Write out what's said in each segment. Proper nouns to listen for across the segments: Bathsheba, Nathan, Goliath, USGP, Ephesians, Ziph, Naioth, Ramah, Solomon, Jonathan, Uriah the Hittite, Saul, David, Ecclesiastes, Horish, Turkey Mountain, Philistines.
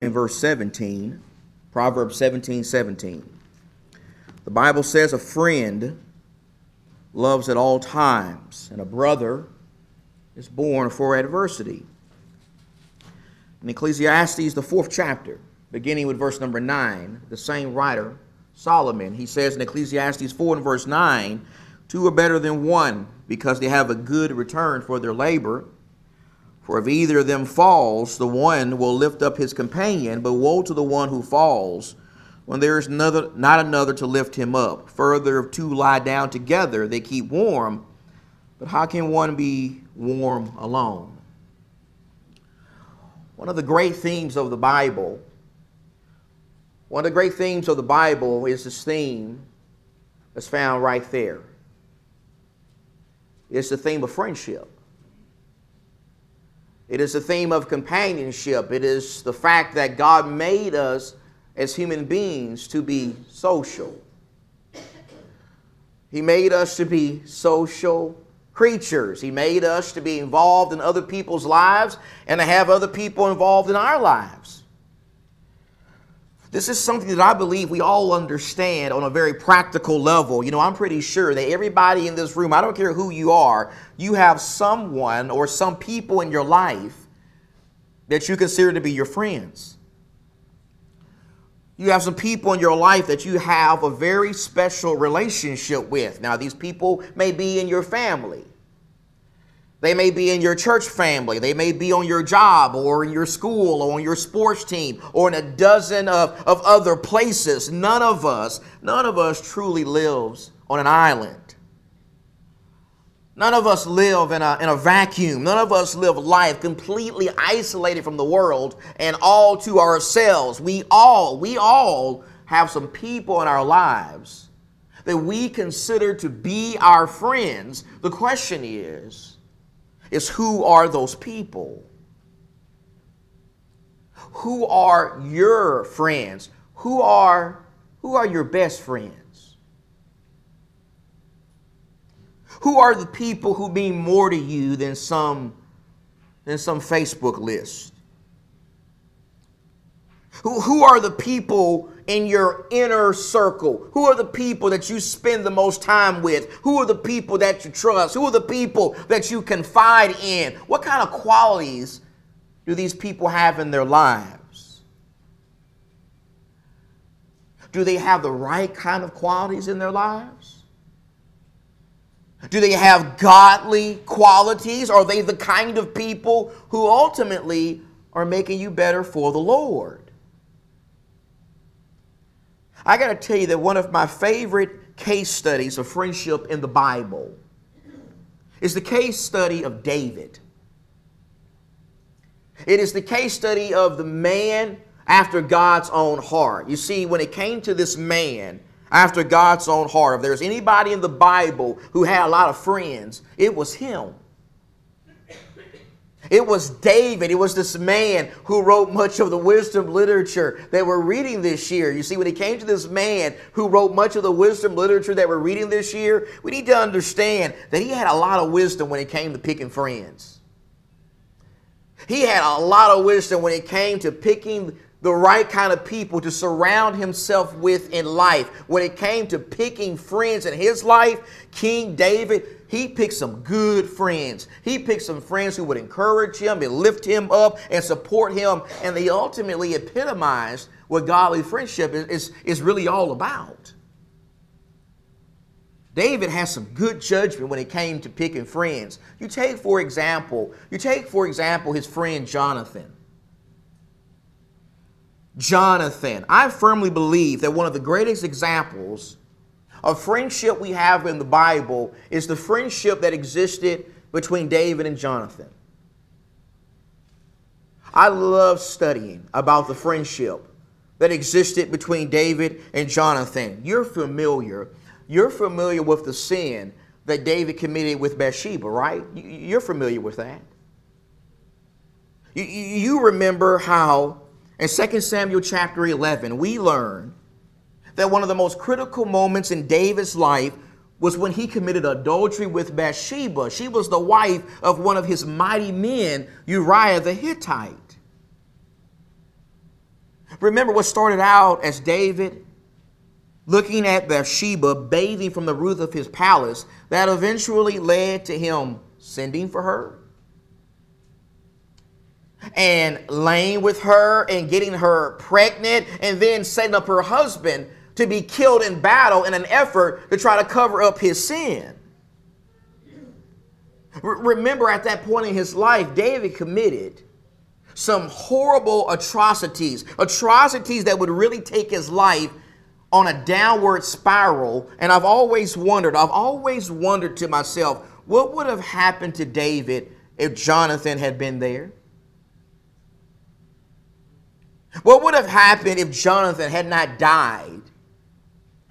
in verse 17, Proverbs 17:17. The Bible says a friend loves at all times, and a brother is born for adversity. In Ecclesiastes, the 4th chapter, beginning with verse number 9, the same writer, Solomon, he says in Ecclesiastes 4 and verse 9, two are better than one because they have a good return for their labor. For if either of them falls, the one will lift up his companion, but woe to the one who falls when there is not another to lift him up. Further, if two lie down together, they keep warm, but how can one be warm alone? One of the great themes of the Bible is this theme that's found right there. It's the theme of friendship. It is the theme of companionship. It is the fact that God made us as human beings to be social. He made us to be social creatures. He made us to be involved in other people's lives and to have other people involved in our lives. This is something that I believe we all understand on a very practical level. You know, I'm pretty sure that everybody in this room, I don't care who you are, you have someone or some people in your life that you consider to be your friends. You have some people in your life that you have a very special relationship with. Now, these people may be in your family. They may be in your church family. They may be on your job or in your school or on your sports team or in a dozen of other places. None of us truly lives on an island. None of us live in a vacuum. None of us live life completely isolated from the world and all to ourselves. We all have some people in our lives that we consider to be our friends. The question is who are those people? Who are your friends? Who are your best friends? Who are the people who mean more to you than some Facebook list? Who are the people in your inner circle? Who are the people that you spend the most time with? Who are the people that you trust? Who are the people that you confide in? What kind of qualities do these people have in their lives? Do they have the right kind of qualities in their lives? Do they have godly qualities? Are they the kind of people who ultimately are making you better for the Lord? I got to tell you that one of my favorite case studies of friendship in the Bible is the case study of David. It is the case study of the man after God's own heart. You see, when it came to this man after God's own heart, if there's anybody in the Bible who had a lot of friends, it was him. It was David. It was this man who wrote much of the wisdom literature that we're reading this year. You see, when it came to this man who wrote much of the wisdom literature that we're reading this year, we need to understand that he had a lot of wisdom when it came to picking friends. He had a lot of wisdom when it came to picking the right kind of people to surround himself with in life. When it came to picking friends in his life, King David, he picked some good friends. He picked some friends who would encourage him and lift him up and support him. And they ultimately epitomized what godly friendship is really all about. David has some good judgment when it came to picking friends. You take, for example, his friend Jonathan. Jonathan, I firmly believe that one of the greatest examples of friendship we have in the Bible is the friendship that existed between David and Jonathan. I love studying about the friendship that existed between David and Jonathan. You're familiar with the sin that David committed with Bathsheba, right? You're familiar with that. You remember how in 2 Samuel chapter 11, we learn that one of the most critical moments in David's life was when he committed adultery with Bathsheba. She was the wife of one of his mighty men, Uriah the Hittite. Remember what started out as David looking at Bathsheba bathing from the roof of his palace, that eventually led to him sending for her and laying with her and getting her pregnant and then setting up her husband to be killed in battle in an effort to try to cover up his sin. Remember, at that point in his life, David committed some horrible atrocities that would really take his life on a downward spiral. And I've always wondered to myself, what would have happened to David if Jonathan had been there? What would have happened if Jonathan had not died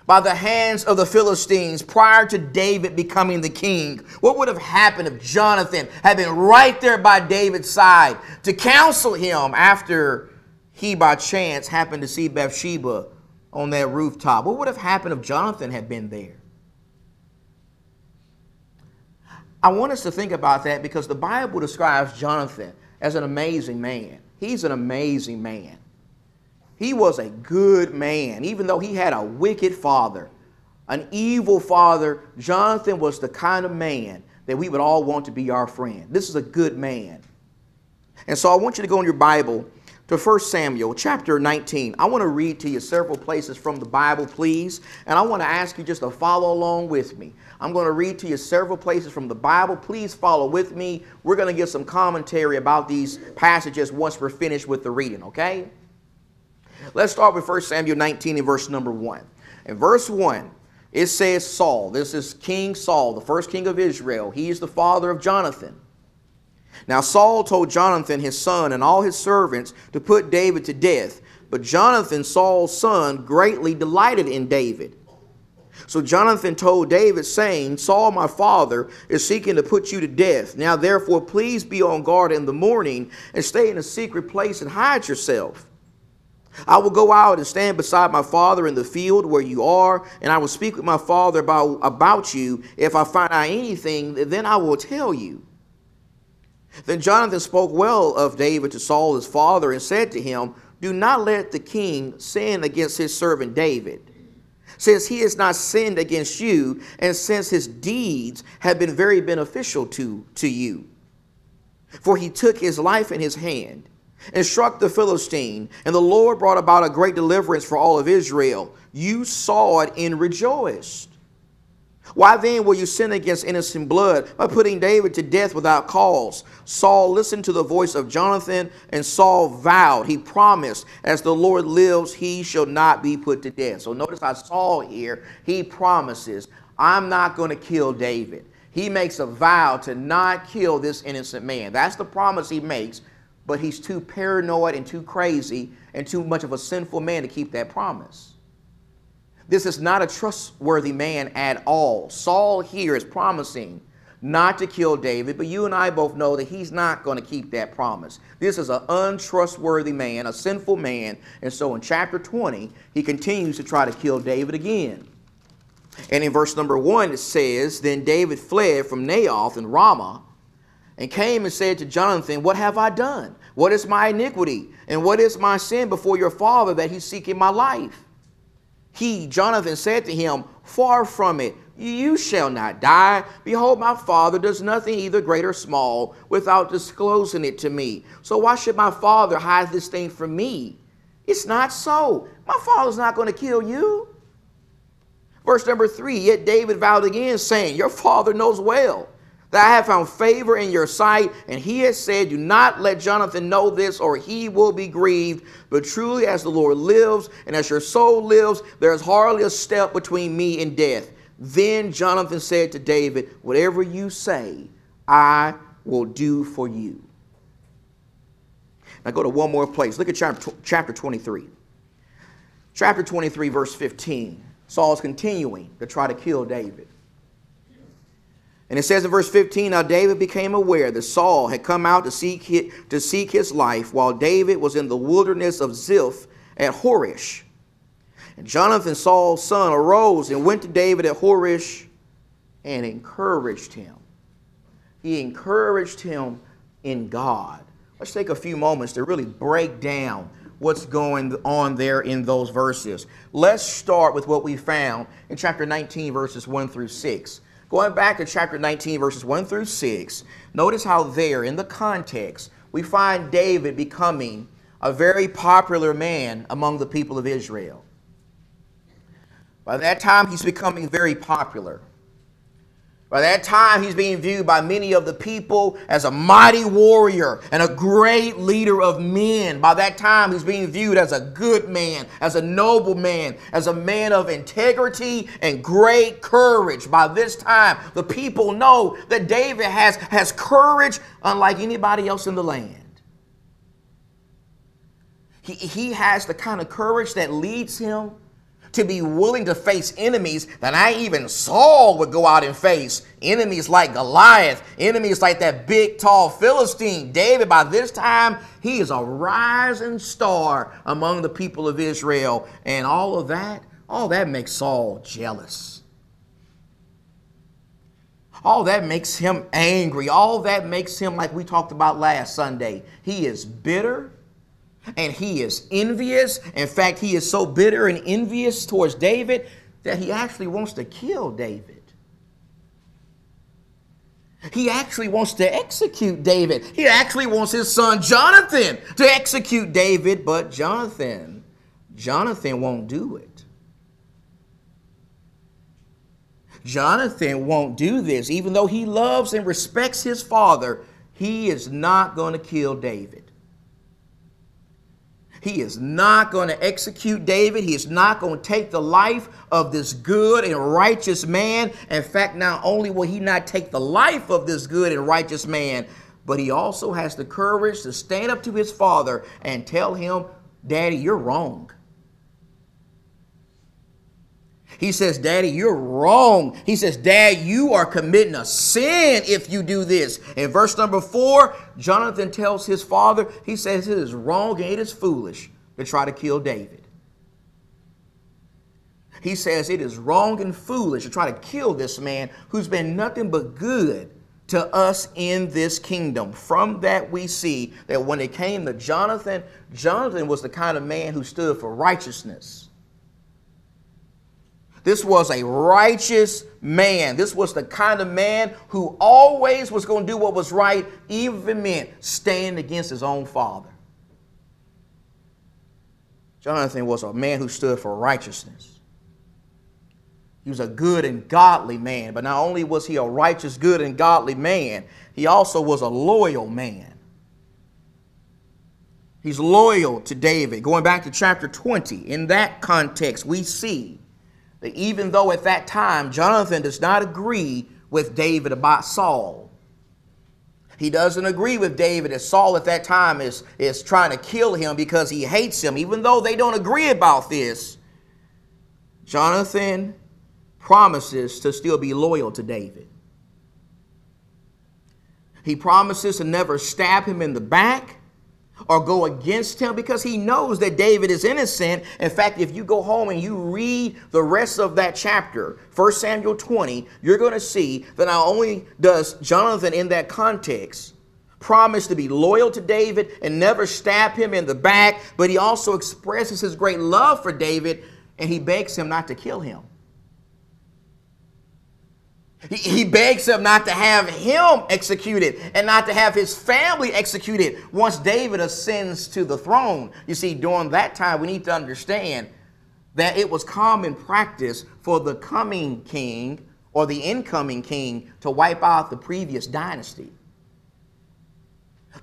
by the hands of the Philistines prior to David becoming the king? What would have happened if Jonathan had been right there by David's side to counsel him after he by chance happened to see Bathsheba on that rooftop? What would have happened if Jonathan had been there? I want us to think about that, because the Bible describes Jonathan as an amazing man. He's an amazing man. He was a good man. Even though he had a wicked father, an evil father, Jonathan was the kind of man that we would all want to be our friend. This is a good man. And so I want you to go in your Bible to 1 Samuel chapter 19. I want to read to you several places from the Bible, please. And I want to ask you just to follow along with me. I'm going to read to you several places from the Bible. Please follow with me. We're going to give some commentary about these passages once we're finished with the reading, okay? Let's start with 1 Samuel 19 and verse number 1. In verse 1, it says Saul. This is King Saul, the first king of Israel. He is the father of Jonathan. Now Saul told Jonathan, his son, and all his servants to put David to death. But Jonathan, Saul's son, greatly delighted in David. So Jonathan told David, saying, Saul, my father, is seeking to put you to death. Now therefore, please be on guard in the morning and stay in a secret place and hide yourself. I will go out and stand beside my father in the field where you are, and I will speak with my father about you. If I find out anything, then I will tell you. Then Jonathan spoke well of David to Saul his father and said to him, do not let the king sin against his servant David, since he has not sinned against you, and since his deeds have been very beneficial to you. For he took his life in his hand and struck the Philistine, and the Lord brought about a great deliverance for all of Israel. You saw it and rejoiced. Why then will you sin against innocent blood by putting David to death without cause? Saul listened to the voice of Jonathan, and Saul vowed, he promised, as the Lord lives, he shall not be put to death. So notice how Saul here, he promises, I'm not going to kill David. He makes a vow to not kill this innocent man. That's the promise he makes, but he's too paranoid and too crazy and too much of a sinful man to keep that promise. This is not a trustworthy man at all. Saul here is promising not to kill David, but you and I both know that he's not going to keep that promise. This is an untrustworthy man, a sinful man. And so in chapter 20, he continues to try to kill David again. And in verse number 1, it says, then David fled from Naioth and Ramah and came and said to Jonathan, what have I done? What is my iniquity? And what is my sin before your father that he's seeking my life? He, Jonathan, said to him, far from it, you shall not die. Behold, my father does nothing either great or small without disclosing it to me. So why should my father hide this thing from me? It's not so. My father's not going to kill you. Verse number 3, yet David vowed again, saying, your father knows well that I have found favor in your sight, and he has said, do not let Jonathan know this, or he will be grieved. But truly, as the Lord lives, and as your soul lives, there is hardly a step between me and death. Then Jonathan said to David, whatever you say, I will do for you. Now go to one more place. Look at chapter 23. Chapter 23, verse 15. Saul's continuing to try to kill David. And it says in verse 15, now David became aware that Saul had come out to seek his life while David was in the wilderness of Ziph at Horish. And Jonathan, Saul's son, arose and went to David at Horish and encouraged him. He encouraged him in God. Let's take a few moments to really break down what's going on there in those verses. Let's start with what we found in chapter 19, verses 1 through 6. Going back to chapter 19, verses 1 through 6, notice how there, in the context, we find David becoming a very popular man among the people of Israel. By that time, he's becoming very popular. By that time, he's being viewed by many of the people as a mighty warrior and a great leader of men. By that time, he's being viewed as a good man, as a noble man, as a man of integrity and great courage. By this time, the people know that David has courage unlike anybody else in the land. He has the kind of courage that leads him to be willing to face enemies that not even Saul would go out and face. Enemies like Goliath, enemies like that big, tall Philistine. David, by this time, he is a rising star among the people of Israel. And all that makes Saul jealous. All that makes him angry. All that makes him, like we talked about last Sunday, he is bitter. And he is envious. In fact, he is so bitter and envious towards David that he actually wants to kill David. He actually wants to execute David. He actually wants his son Jonathan to execute David. But Jonathan won't do it. Jonathan won't do this. Even though he loves and respects his father, he is not going to kill David. He is not going to execute David. He is not going to take the life of this good and righteous man. In fact, not only will he not take the life of this good and righteous man, but he also has the courage to stand up to his father and tell him, Daddy, you're wrong. He says, Daddy, you're wrong. He says, Dad, you are committing a sin if you do this. In verse number 4, Jonathan tells his father, he says, it is wrong and it is foolish to try to kill David. He says, it is wrong and foolish to try to kill this man who's been nothing but good to us in this kingdom. From that we see that when it came to Jonathan, Jonathan was the kind of man who stood for righteousness. This was a righteous man. This was the kind of man who always was going to do what was right, even if it meant staying against his own father. Jonathan was a man who stood for righteousness. He was a good and godly man, but not only was he a righteous, good, and godly man, he also was a loyal man. He's loyal to David. Going back to chapter 20, in that context, we see that even though at that time Jonathan does not agree with David about Saul, he doesn't agree with David as Saul at that time is trying to kill him because he hates him. Even though they don't agree about this, Jonathan promises to still be loyal to David. He promises to never stab him in the back or go against him because he knows that David is innocent. In fact, if you go home and you read the rest of that chapter, 1 Samuel 20, you're going to see that not only does Jonathan in that context promise to be loyal to David and never stab him in the back, but he also expresses his great love for David and he begs him not to kill him. He begs him not to have him executed and not to have his family executed once David ascends to the throne. You see, during that time, we need to understand that it was common practice for the coming king or the incoming king to wipe out the previous dynasty,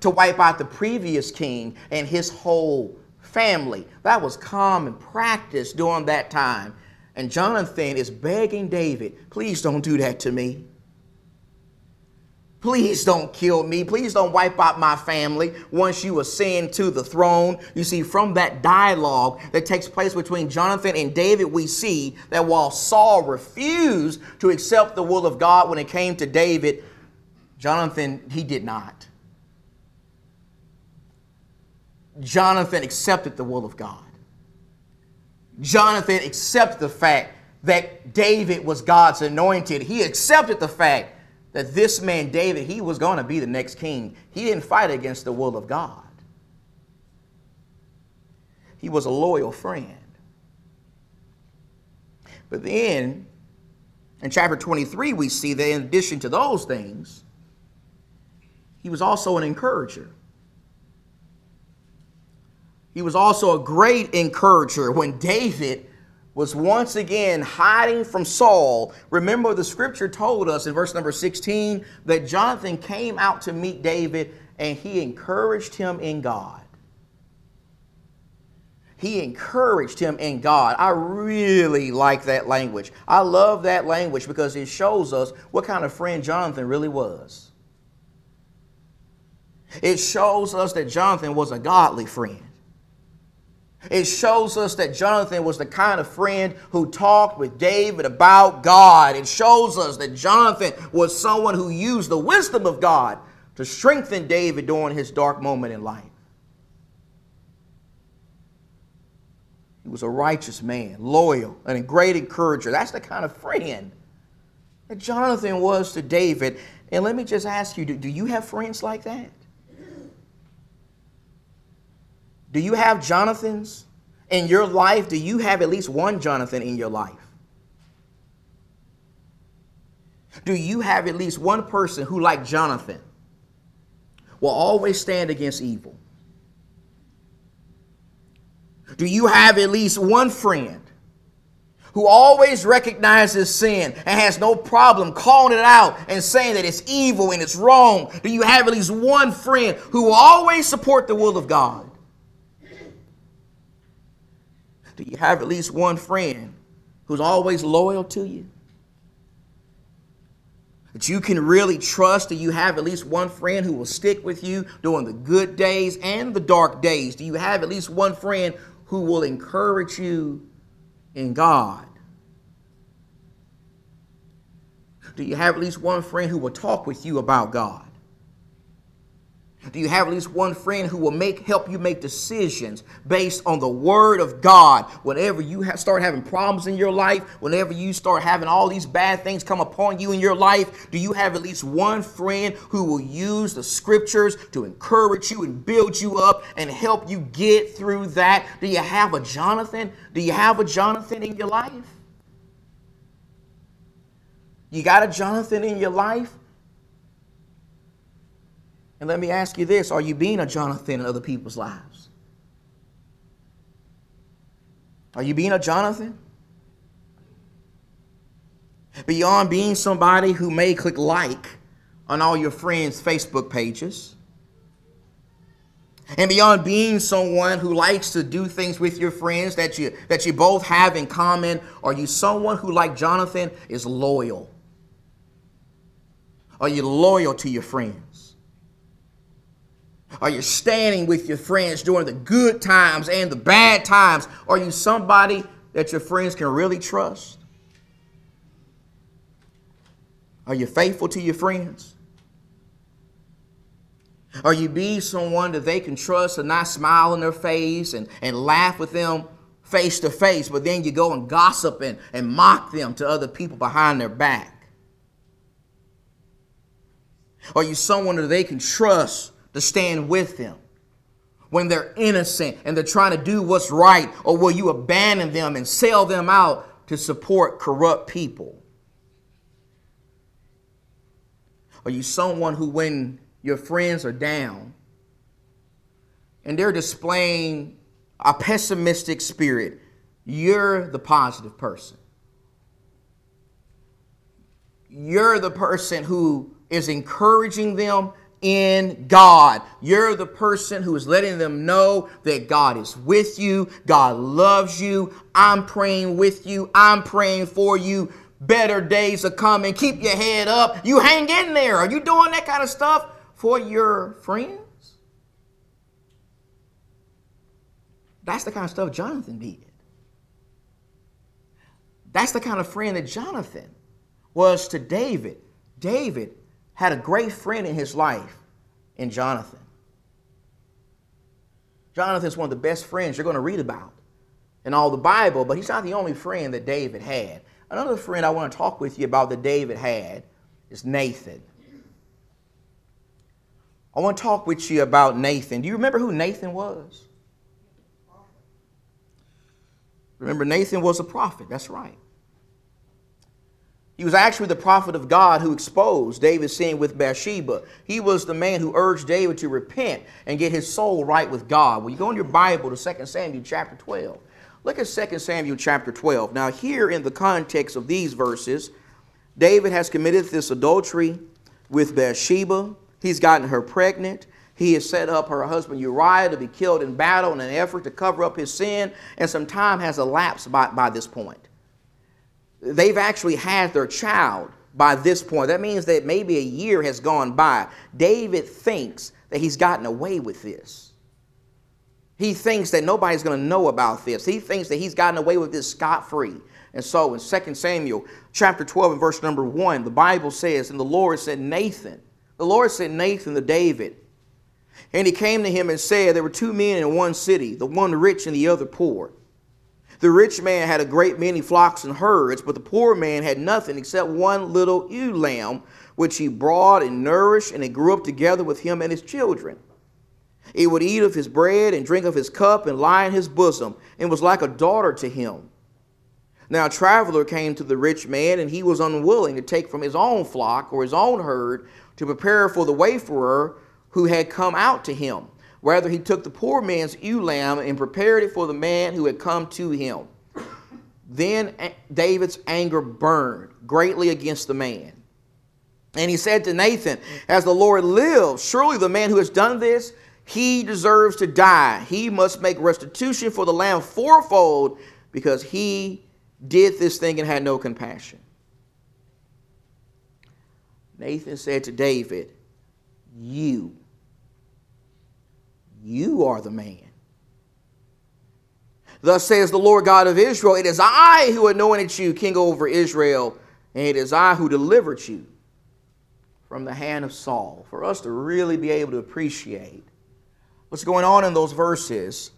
to wipe out the previous king and his whole family. That was common practice during that time. And Jonathan is begging David, please don't do that to me. Please don't kill me. Please don't wipe out my family once you ascend to the throne. You see, from that dialogue that takes place between Jonathan and David, we see that while Saul refused to accept the will of God when it came to David, Jonathan, he did not. Jonathan accepted the will of God. Jonathan accepted the fact that David was God's anointed. He accepted the fact that this man, David, he was going to be the next king. He didn't fight against the will of God. He was a loyal friend. But then, in chapter 23, we see that in addition to those things, he was also an encourager. He was also a great encourager when David was once again hiding from Saul. Remember, the scripture told us in verse number 16 that Jonathan came out to meet David and he encouraged him in God. He encouraged him in God. I really like that language. I love that language because it shows us what kind of friend Jonathan really was. It shows us that Jonathan was a godly friend. It shows us that Jonathan was the kind of friend who talked with David about God. It shows us that Jonathan was someone who used the wisdom of God to strengthen David during his dark moment in life. He was a righteous man, loyal, and a great encourager. That's the kind of friend that Jonathan was to David. And let me just ask you, do you have friends like that? Do you have Jonathans in your life? Do you have at least one Jonathan in your life? Do you have at least one person who, like Jonathan, will always stand against evil? Do you have at least one friend who always recognizes sin and has no problem calling it out and saying that it's evil and it's wrong? Do you have at least one friend who will always support the will of God? Do you have at least one friend who's always loyal to you, that you can really trust? Do you have at least one friend who will stick with you during the good days and the dark days? Do you have at least one friend who will encourage you in God? Do you have at least one friend who will talk with you about God? Do you have at least one friend who will help you make decisions based on the Word of God? Whenever you start having problems in your life, whenever you start having all these bad things come upon you in your life, do you have at least one friend who will use the Scriptures to encourage you and build you up and help you get through that? Do you have a Jonathan? Do you have a Jonathan in your life? You got a Jonathan in your life? And let me ask you this, are you being a Jonathan in other people's lives? Are you being a Jonathan? Beyond being somebody who may click like on all your friends' Facebook pages, and beyond being someone who likes to do things with your friends that you both have in common, are you someone who, like Jonathan, is loyal? Are you loyal to your friends? Are you standing with your friends during the good times and the bad times? Are you somebody that your friends can really trust? Are you faithful to your friends? Are you being someone that they can trust and not smile in their face and laugh with them face to face, but then you go and gossip and mock them to other people behind their back? Are you someone that they can trust to stand with them when they're innocent and they're trying to do what's right? Or will you abandon them and sell them out to support corrupt people? Are you someone who, when your friends are down and they're displaying a pessimistic spirit, you're the positive person? You're the person who is encouraging them in God. You're the person who is letting them know that God is with you. God loves you. I'm praying with you. I'm praying for you. Better days are coming. Keep your head up. You hang in there. Are you doing that kind of stuff for your friends? That's the kind of stuff Jonathan did. That's the kind of friend that Jonathan was to David. David had a great friend in his life in Jonathan. Jonathan's one of the best friends you're going to read about in all the Bible, but he's not the only friend that David had. Another friend I want to talk with you about that David had is Nathan. I want to talk with you about Nathan. Do you remember who Nathan was? Remember, Nathan was a prophet. That's right. He was actually the prophet of God who exposed David's sin with Bathsheba. He was the man who urged David to repent and get his soul right with God. When you go in your Bible to 2 Samuel chapter 12, look at 2 Samuel chapter 12. Now, here in the context of these verses, David has committed this adultery with Bathsheba. He's gotten her pregnant. He has set up her husband Uriah to be killed in battle in an effort to cover up his sin. And some time has elapsed by this point. They've actually had their child by this point. That means that maybe a year has gone by. David thinks that he's gotten away with this. He thinks that nobody's going to know about this. He thinks that he's gotten away with this scot-free. And so in 2 Samuel chapter 12 and verse number 1, the Bible says, and the Lord sent Nathan to David. And he came to him and said, there were two men in one city, the one rich and the other poor. The rich man had a great many flocks and herds, but the poor man had nothing except one little ewe lamb, which he brought and nourished, and it grew up together with him and his children. It would eat of his bread and drink of his cup and lie in his bosom, and was like a daughter to him. Now a traveler came to the rich man, and he was unwilling to take from his own flock or his own herd to prepare for the wayfarer who had come out to him. Rather, he took the poor man's ewe lamb and prepared it for the man who had come to him. Then David's anger burned greatly against the man. And he said to Nathan, as the Lord lives, surely the man who has done this, he deserves to die. He must make restitution for the lamb fourfold, because he did this thing and had no compassion. Nathan said to David, You are the man. Thus says the Lord God of Israel, it is I who anointed you king over Israel, and it is I who delivered you from the hand of Saul. For us to really be able to appreciate what's going on in those verses,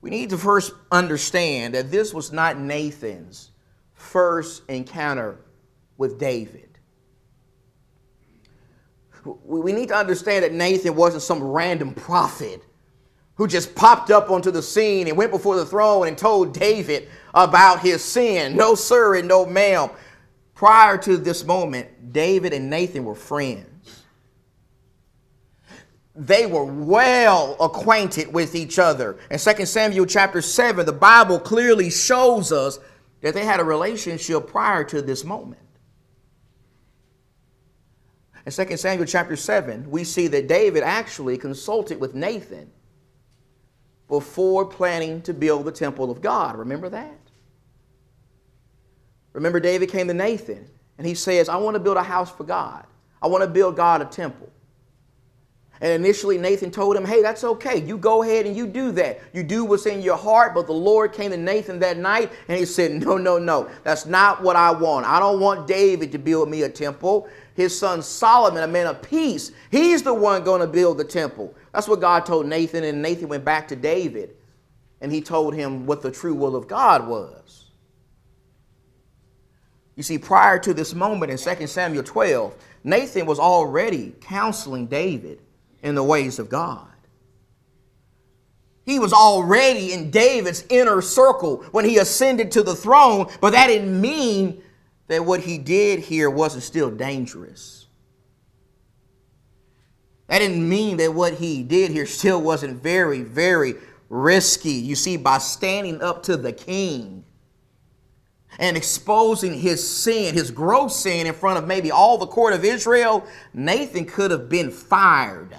we need to first understand that this was not Nathan's first encounter with David. We need to understand that Nathan wasn't some random prophet who just popped up onto the scene and went before the throne and told David about his sin. No sir and no ma'am. Prior to this moment, David and Nathan were friends. They were well acquainted with each other. In 2 Samuel chapter 7, the Bible clearly shows us that they had a relationship prior to this moment. In 2 Samuel chapter 7, we see that David actually consulted with Nathan before planning to build the temple of God. Remember that? Remember, David came to Nathan and he says, I want to build a house for God. I want to build God a temple. And initially Nathan told him, hey, that's okay. You go ahead and you do that. You do what's in your heart. But the Lord came to Nathan that night and he said, no. That's not what I want. I don't want David to build me a temple. His son Solomon, a man of peace, he's the one going to build the temple. That's what God told Nathan, and Nathan went back to David, and he told him what the true will of God was. You see, prior to this moment in 2 Samuel 12, Nathan was already counseling David in the ways of God. He was already in David's inner circle when he ascended to the throne, but that didn't mean that what he did here wasn't still dangerous. That didn't mean that what he did here still wasn't very, very risky. You see, by standing up to the king and exposing his sin, his gross sin in front of maybe all the court of Israel, Nathan could have been fired.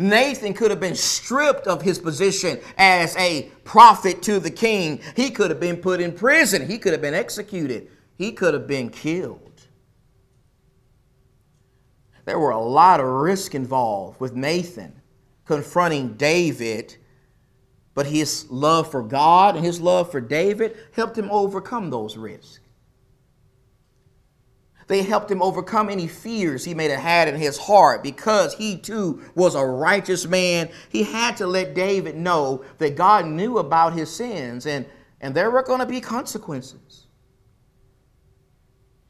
Nathan could have been stripped of his position as a prophet to the king. He could have been put in prison. He could have been executed. He could have been killed. There were a lot of risk involved with Nathan confronting David, but his love for God and his love for David helped him overcome those risks. They helped him overcome any fears he may have had in his heart, because he too was a righteous man. He had to let David know that God knew about his sins and there were going to be consequences.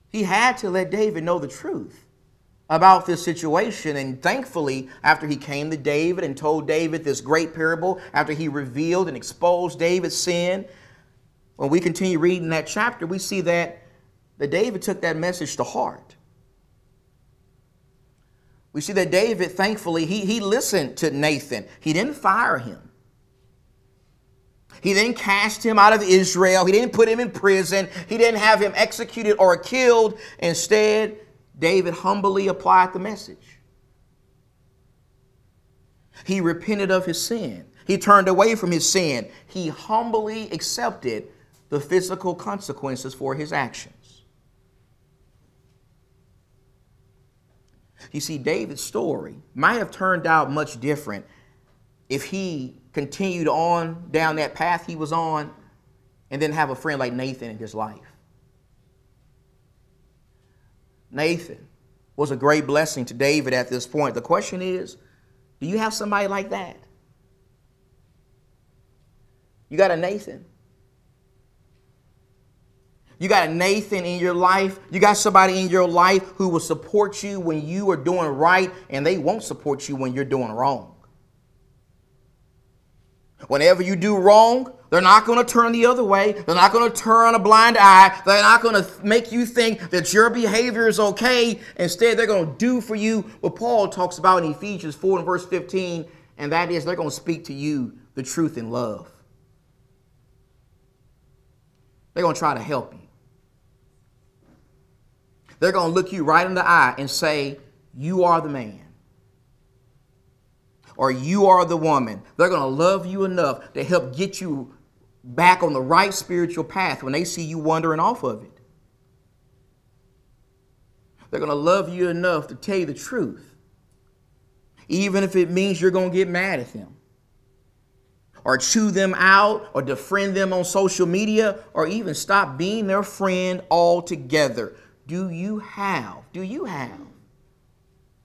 He had to let David know the truth about this situation. And thankfully, after he came to David and told David this great parable, after he revealed and exposed David's sin, when we continue reading that chapter, we see that David took that message to heart. We see that David, thankfully, he listened to Nathan. He didn't fire him. He didn't cast him out of Israel. He didn't put him in prison. He didn't have him executed or killed. Instead, David humbly applied the message. He repented of his sin. He turned away from his sin. He humbly accepted the physical consequences for his actions. You see, David's story might have turned out much different if he continued on down that path he was on and didn't have a friend like Nathan in his life. Nathan was a great blessing to David at this point. The question is, do you have somebody like that? You got a Nathan. You got a Nathan in your life. You got somebody in your life who will support you when you are doing right, and they won't support you when you're doing wrong. Whenever you do wrong, they're not going to turn the other way. They're not going to turn a blind eye. They're not going to make you think that your behavior is okay. Instead, they're going to do for you what Paul talks about in Ephesians 4 and verse 15, and that is they're going to speak to you the truth in love. They're going to try to help you. They're going to look you right in the eye and say, you are the man. Or you are the woman. They're going to love you enough to help get you back on the right spiritual path when they see you wandering off of it. They're going to love you enough to tell you the truth, even if it means you're going to get mad at them, or chew them out, or defriend them on social media, or even stop being their friend altogether. Do you have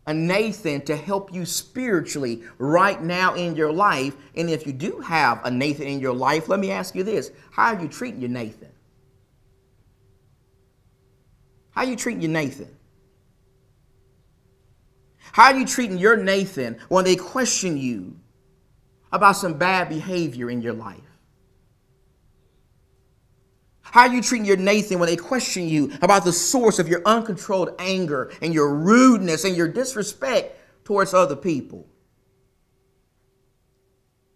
a Nathan to help you spiritually right now in your life? And if you do have a Nathan in your life, let me ask you this. How are you treating your Nathan? How are you treating your Nathan? How are you treating your Nathan when they question you about some bad behavior in your life? How are you treating your Nathan when they question you about the source of your uncontrolled anger and your rudeness and your disrespect towards other people?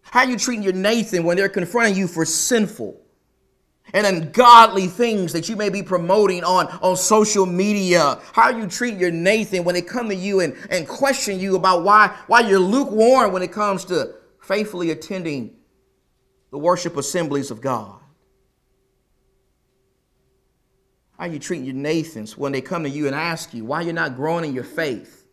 How are you treating your Nathan when they're confronting you for sinful and ungodly things that you may be promoting on social media? How you treat your Nathan when they come to you and question you about why you're lukewarm when it comes to faithfully attending the worship assemblies of God? How you treat your Nathans when they come to you and ask you why you're not growing in your faith,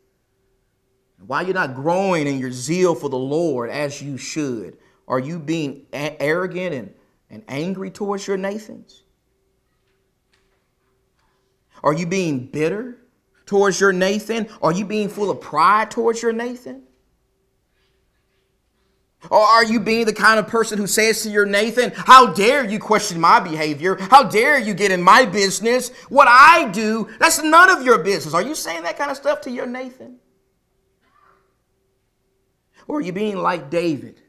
why you're not growing in your zeal for the Lord as you should? Are you being arrogant and angry towards your Nathans? Are you being bitter towards your Nathan? Are you being full of pride towards your Nathan? Or are you being the kind of person who says to your Nathan, how dare you question my behavior? How dare you get in my business? What I do, that's none of your business. Are you saying that kind of stuff to your Nathan? Or are you being like David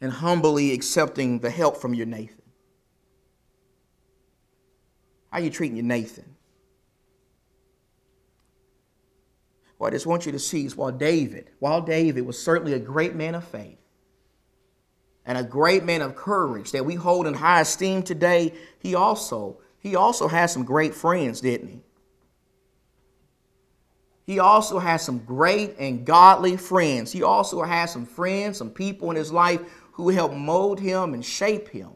and humbly accepting the help from your Nathan? How are you treating your Nathan? What I just want you to see is while David was certainly a great man of faith and a great man of courage that we hold in high esteem today, he also had some great friends, didn't he? He also had some great and godly friends. He also had some friends, some people in his life who helped mold him and shape him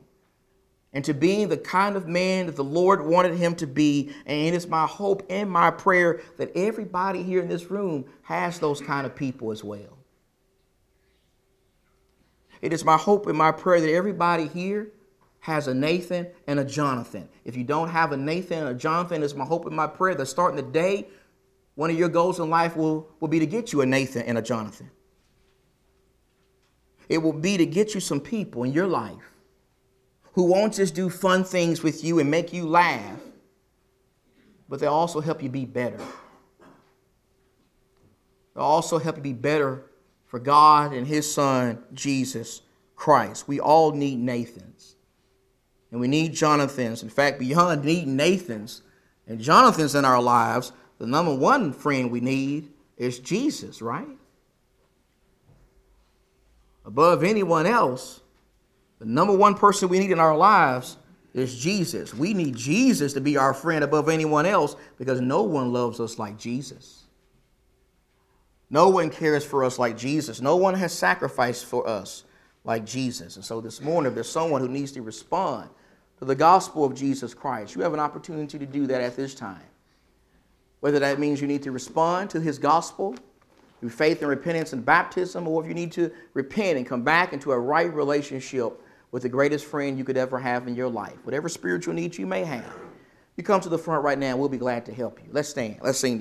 into being the kind of man that the Lord wanted him to be. And it's my hope and my prayer that everybody here in this room has those kind of people as well. It is my hope and my prayer that everybody here has a Nathan and a Jonathan. If you don't have a Nathan and a Jonathan, it's my hope and my prayer that starting today, one of your goals in life will be to get you a Nathan and a Jonathan. It will be to get you some people in your life who won't just do fun things with you and make you laugh, but they'll also help you be better. They'll also help you be better for God and his son, Jesus Christ. We all need Nathans. And we need Jonathans. In fact, beyond needing Nathans and Jonathans in our lives, the number one friend we need is Jesus, right? Above anyone else, the number one person we need in our lives is Jesus. We need Jesus to be our friend above anyone else because no one loves us like Jesus. No one cares for us like Jesus. No one has sacrificed for us like Jesus. And so this morning, if there's someone who needs to respond to the gospel of Jesus Christ, you have an opportunity to do that at this time. Whether that means you need to respond to his gospel through faith and repentance and baptism, or if you need to repent and come back into a right relationship with the greatest friend you could ever have in your life. Whatever spiritual needs you may have, you come to the front right now and we'll be glad to help you. Let's stand. Let's sing.